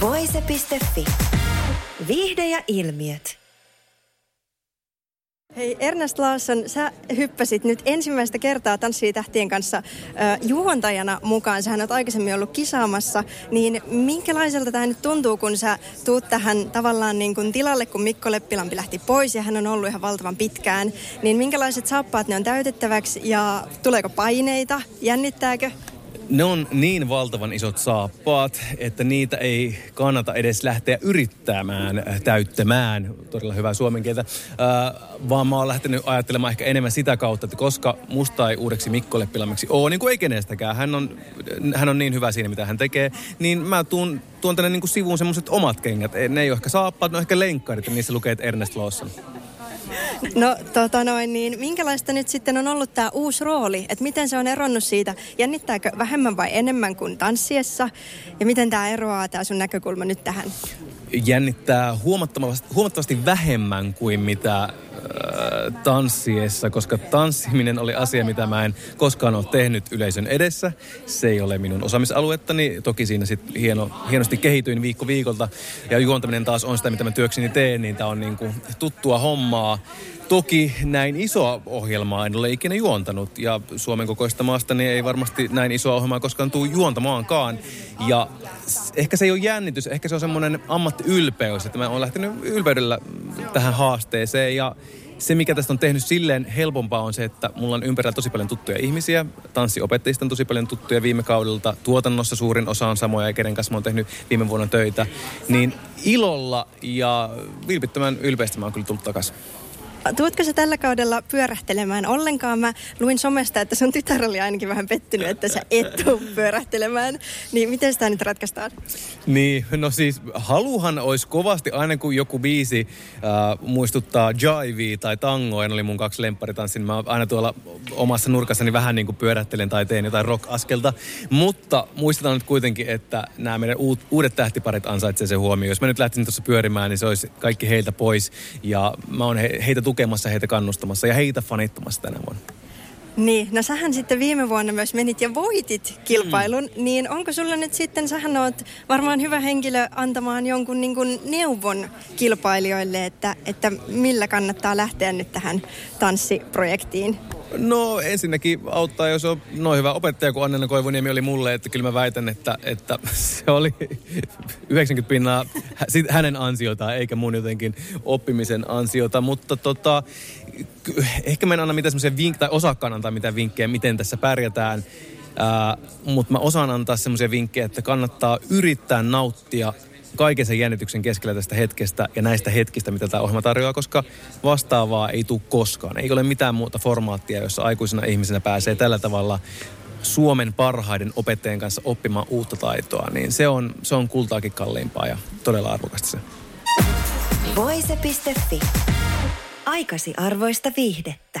Voise.fi. Viihde ja ilmiöt. Hei Ernest Lawson, sä hyppäsit nyt ensimmäistä kertaa Tanssii tähtien kanssa juontajana mukaan. Sähän oot aikaisemmin ollut kisaamassa, niin minkälaiselta tämä nyt tuntuu, kun sä tuut tähän tavallaan niin kuin tilalle, kun Mikko Leppilampi lähti pois ja hän on ollut ihan valtavan pitkään. Niin minkälaiset saappaat ne on täytettäväksi ja tuleeko paineita, jännittääkö? Ne on niin valtavan isot saappaat, että niitä ei kannata edes lähteä yrittämään, täyttämään, todella hyvää suomen kieltä, vaan mä oon lähtenyt ajattelemaan ehkä enemmän sitä kautta, että koska musta ei uudeksi Mikko Leppilammeksi ole, niin kuin ei kenestäkään, hän on niin hyvä siinä, mitä hän tekee, niin mä tuon tänne niin kuin sivuun semmoiset omat kengät, ne ei ole ehkä saappaat, ne on ehkä lenkkarit, ja niissä lukee Ernest Lawson. No niin minkälaista nyt sitten on ollut tämä uusi rooli, että miten se on eronnut siitä, jännittääkö vähemmän vai enemmän kuin tanssiessa ja miten tämä eroaa tämä sun näkökulma nyt tähän? Jännittää huomattavasti vähemmän kuin mitä tanssiessa, koska tanssiminen oli asia, mitä mä en koskaan ole tehnyt yleisön edessä. Se ei ole minun osaamisaluettani. Toki siinä sitten hienosti kehityin viikko viikolta. Ja juontaminen taas on sitä, mitä mä työkseni teen, niin tää on niinku tuttua hommaa. Toki näin isoa ohjelmaa en ole ikinä juontanut. Ja Suomen kokoista maasta niin ei varmasti näin isoa ohjelmaa koskaan tule juontamaankaan. Ja ehkä se ei ole jännitys, ehkä se on semmoinen ammattiylpeys, että mä oon lähtenyt ylpeydellä tähän haasteeseen ja se, mikä tästä on tehnyt silleen helpompaa, on se, että mulla on ympärillä tosi paljon tuttuja ihmisiä. Tanssiopettajista on tosi paljon tuttuja viime kaudelta. Tuotannossa suurin osa on samoja ja Keren kanssa mä oon tehnyt viime vuonna töitä. Niin ilolla ja vilpittömän ylpeästi mä oon kyllä tullut takaisin. Tuutko sä tällä kaudella pyörähtelemään ollenkaan? Mä luin somesta, että sun tytär oli ainakin vähän pettynyt, että sä et tuu pyörähtelemään. Niin miten sitä nyt ratkaistaan? Niin, no siis haluhan olisi kovasti, aina kun joku biisi muistuttaa jaivea tai tangoa, ne oli mun kaksi lemparitanssia, mä aina tuolla omassa nurkassani vähän niin kuin pyörähtelen tai teen jotain rock-askelta. Mutta muistetaan nyt kuitenkin, että nämä meidän uudet tähtiparit ansaitsee sen huomioon. Jos mä nyt lähtisin tuossa pyörimään, niin se olisi kaikki heiltä pois ja mä oon heitä tukemassa, heitä kannustamassa ja heitä fanittamassa tänä vuonna. Niin, no sähän sitten viime vuonna myös menit ja voitit kilpailun, niin onko sulla nyt sitten, sähän oot varmaan hyvä henkilö antamaan jonkun niin kuin neuvon kilpailijoille, että millä kannattaa lähteä nyt tähän tanssiprojektiin? No ensinnäkin auttaa, jos on noin hyvä opettaja kuin Annena Koivuniemi oli mulle, että kyllä mä väitän, että se oli 90% hänen ansiotaan, eikä mun jotenkin oppimisen ansiota, mutta ehkä mä en anna mitään semmoisia vinkkejä, tai osakkaan antaa mitään vinkkejä, miten tässä pärjätään, mutta mä osaan antaa semmoisia vinkkejä, että kannattaa yrittää nauttia kaiken sen jännityksen keskellä tästä hetkestä ja näistä hetkistä, mitä tämä ohjelma tarjoaa, koska vastaavaa ei tule koskaan. Ei ole mitään muuta formaattia, jossa aikuisena ihmisenä pääsee tällä tavalla Suomen parhaiden opettajien kanssa oppimaan uutta taitoa. Niin se on kultaakin kalliimpaa ja todella arvokasta se. Voise.fi. Aikasi arvoista viihdettä.